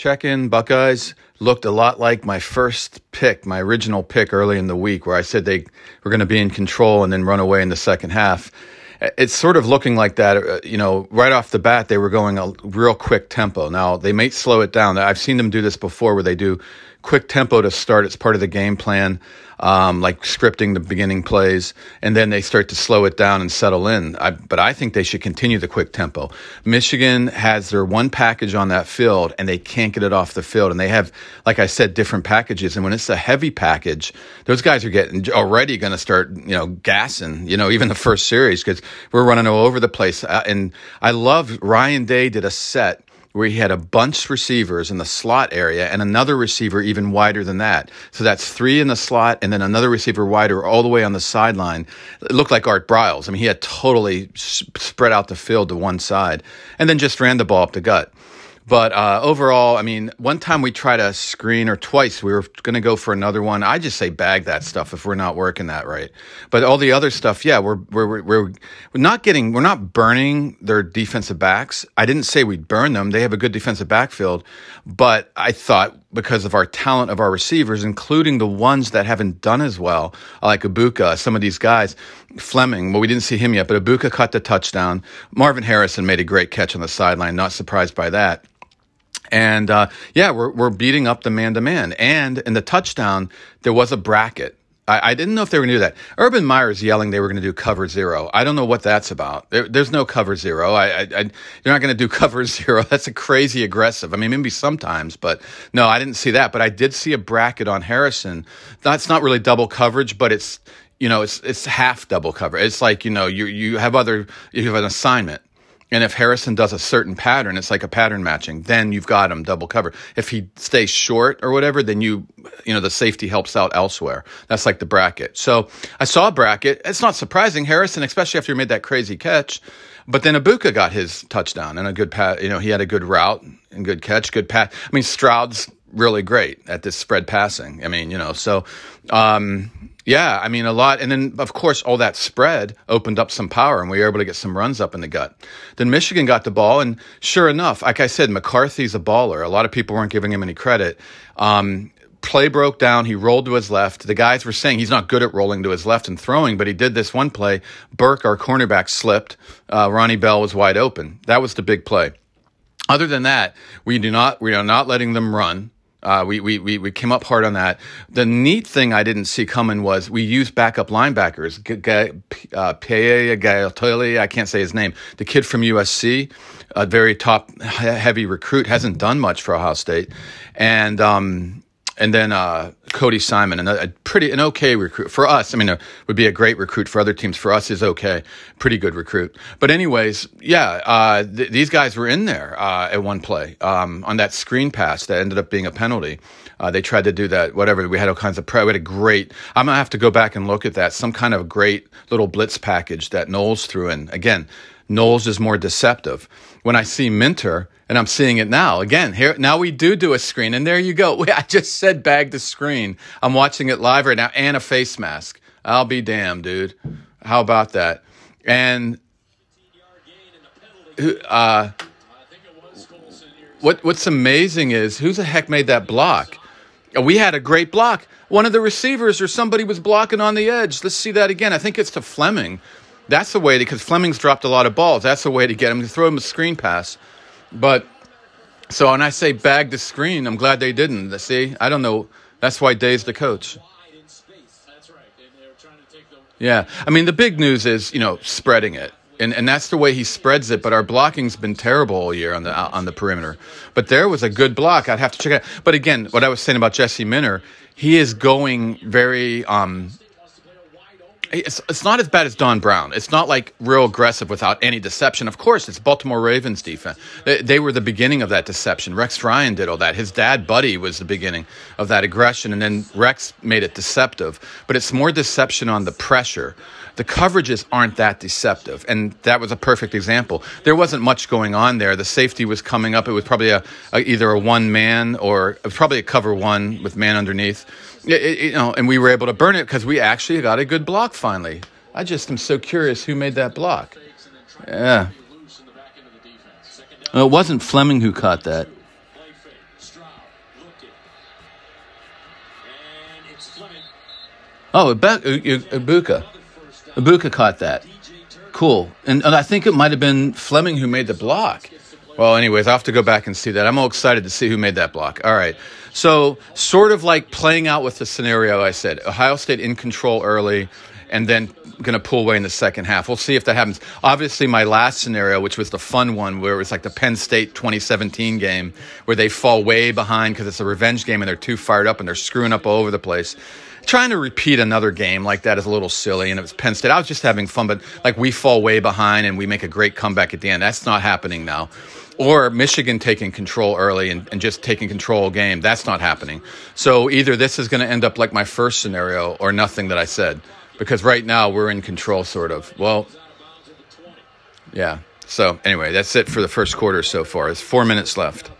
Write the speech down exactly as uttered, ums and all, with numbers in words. Check-in Buckeyes looked a lot like my first pick, my original pick early in the week, where I said they were going to be in control and then run away in the second half. It's sort of looking like that. You know, right off the bat, they were going a real quick tempo. Now, they may slow it down. I've seen them do this before where they do quick tempo to start. It's part of the game plan, um, like scripting the beginning plays, and then they start to slow it down and settle in. I, but I think they should continue the quick tempo. Michigan has their one package on that field, and they can't get it off the field. And they have, like I said, different packages. And when it's a heavy package, those guys are getting already going to start, you know, gassing, you know, even the first series, because we're running all over the place. Uh, and I love Ryan Day did a set where he had a bunch of receivers in the slot area and another receiver even wider than that. So that's three in the slot and then another receiver wider all the way on the sideline. It looked like Art Briles. I mean, he had totally spread out the field to one side and then just ran the ball up the gut. But uh, overall, I mean, one time we tried a screen or twice. We were going to go for another one. I just say bag that stuff if we're not working that right. But all the other stuff, yeah, we're we're we're not getting, we're not burning their defensive backs. I didn't say we'd burn them. They have a good defensive backfield. But I thought because of our talent of our receivers, including the ones that haven't done as well, like Ibuka, some of these guys, Fleming, well, we didn't see him yet, but Ibuka caught the touchdown. Marvin Harrison made a great catch on the sideline. Not surprised by that. And, uh, yeah, we're, we're beating up the man-to-man. And in the touchdown, there was a bracket. I, I didn't know if they were going to do that. Urban Meyer's yelling they were going to do cover zero. I don't know what that's about. There, there's no cover zero. I, I, I, you're not going to do cover zero. That's a crazy aggressive. I mean, maybe sometimes, but no, I didn't see that. But I did see a bracket on Harrison. That's not really double coverage, but it's, you know, it's, it's half double cover. It's like, you know, you, you have other, you have an assignment. And if Harrison does a certain pattern, it's like a pattern matching, then you've got him double covered. If he stays short or whatever, then you, you know, the safety helps out elsewhere. That's like the bracket. So I saw a bracket. It's not surprising. Harrison, especially after he made that crazy catch, but then Ibuka got his touchdown and a good pass. You know, he had a good route and good catch, good pass. I mean, Stroud's really great at this spread passing. I mean, you know, so, um, yeah, I mean, a lot. And then, of course, all that spread opened up some power, and we were able to get some runs up in the gut. Then Michigan got the ball, and sure enough, like I said, McCarthy's a baller. A lot of people weren't giving him any credit. Um, play broke down. He rolled to his left. The guys were saying he's not good at rolling to his left and throwing, but he did this one play. Burke, our cornerback, slipped. Uh, Ronnie Bell was wide open. That was the big play. Other than that, we do not, we are not letting them run. Uh, we, we, we, we came up hard on that. The neat thing I didn't see coming was we used backup linebackers. G- G- uh, Gaiotoli, I can't say his name. The kid from U S C, a very top heavy recruit, hasn't done much for Ohio State. And, um, and then, uh, Cody Simon, a pretty, an okay recruit for us. I mean, it would be a great recruit for other teams. For us is okay. Pretty good recruit. But anyways, yeah, uh, th- these guys were in there, uh, at one play, um, on that screen pass that ended up being a penalty. Uh, they tried to do that, whatever. We had all kinds of, pre- we had a great, I'm going to have to go back and look at that. Some kind of great little blitz package that Knowles threw in. Again, Knowles is more deceptive. When I see Minter, and I'm seeing it now, again, here now we do do a screen, and there you go. I just said bag the screen. I'm watching it live right now, and a face mask. I'll be damned, dude. How about that? And uh, what what's amazing is who the heck made that block? We had a great block. One of the receivers or somebody was blocking on the edge. Let's see that again. I think it's to Fleming. That's the way, because Fleming's dropped a lot of balls. That's the way to get him, to throw him a screen pass. But, so when I say bag the screen, I'm glad they didn't. See, I don't know. That's why Day's the coach. Yeah, I mean, the big news is, you know, spreading it. And and that's the way he spreads it. But our blocking's been terrible all year on the on the perimeter. But there was a good block. I'd have to check it out. But again, what I was saying about Jesse Minner, he is going very... Um, It's it's not as bad as Don Brown. It's not like real aggressive without any deception. Of course, it's Baltimore Ravens defense. They, they were the beginning of that deception. Rex Ryan did all that. His dad, Buddy, was the beginning of that aggression, and then Rex made it deceptive. But it's more deception on the pressure. The coverages aren't that deceptive, and that was a perfect example. There wasn't much going on there. The safety was coming up. It was probably a, a either a one-man or probably a cover one with man underneath. It, it, you know, and we were able to burn it because we actually got a good block finally. I just am so curious who made that block. Yeah. Well, it wasn't Fleming who caught that. Oh, Ibuka. Ibuka caught that. Cool. And, and I think it might have been Fleming who made the block. Well, anyways, I'll have to go back and see that. I'm all excited to see who made that block. All right. So sort of like playing out with the scenario I said, Ohio State in control early and then going to pull away in the second half. We'll see if that happens. Obviously, my last scenario, which was the fun one, where it was like the Penn State twenty seventeen game where they fall way behind because it's a revenge game and they're too fired up and they're screwing up all over the place. Trying to repeat another game like that is a little silly, and it was Penn State. I was just having fun, but like we fall way behind and we make a great comeback at the end. That's not happening now. Or Michigan taking control early and, and just taking control of the game. That's not happening. So either this is going to end up like my first scenario or nothing that I said, because right now we're in control sort of. Well, yeah. So anyway, that's it for the first quarter so far. There's four minutes left.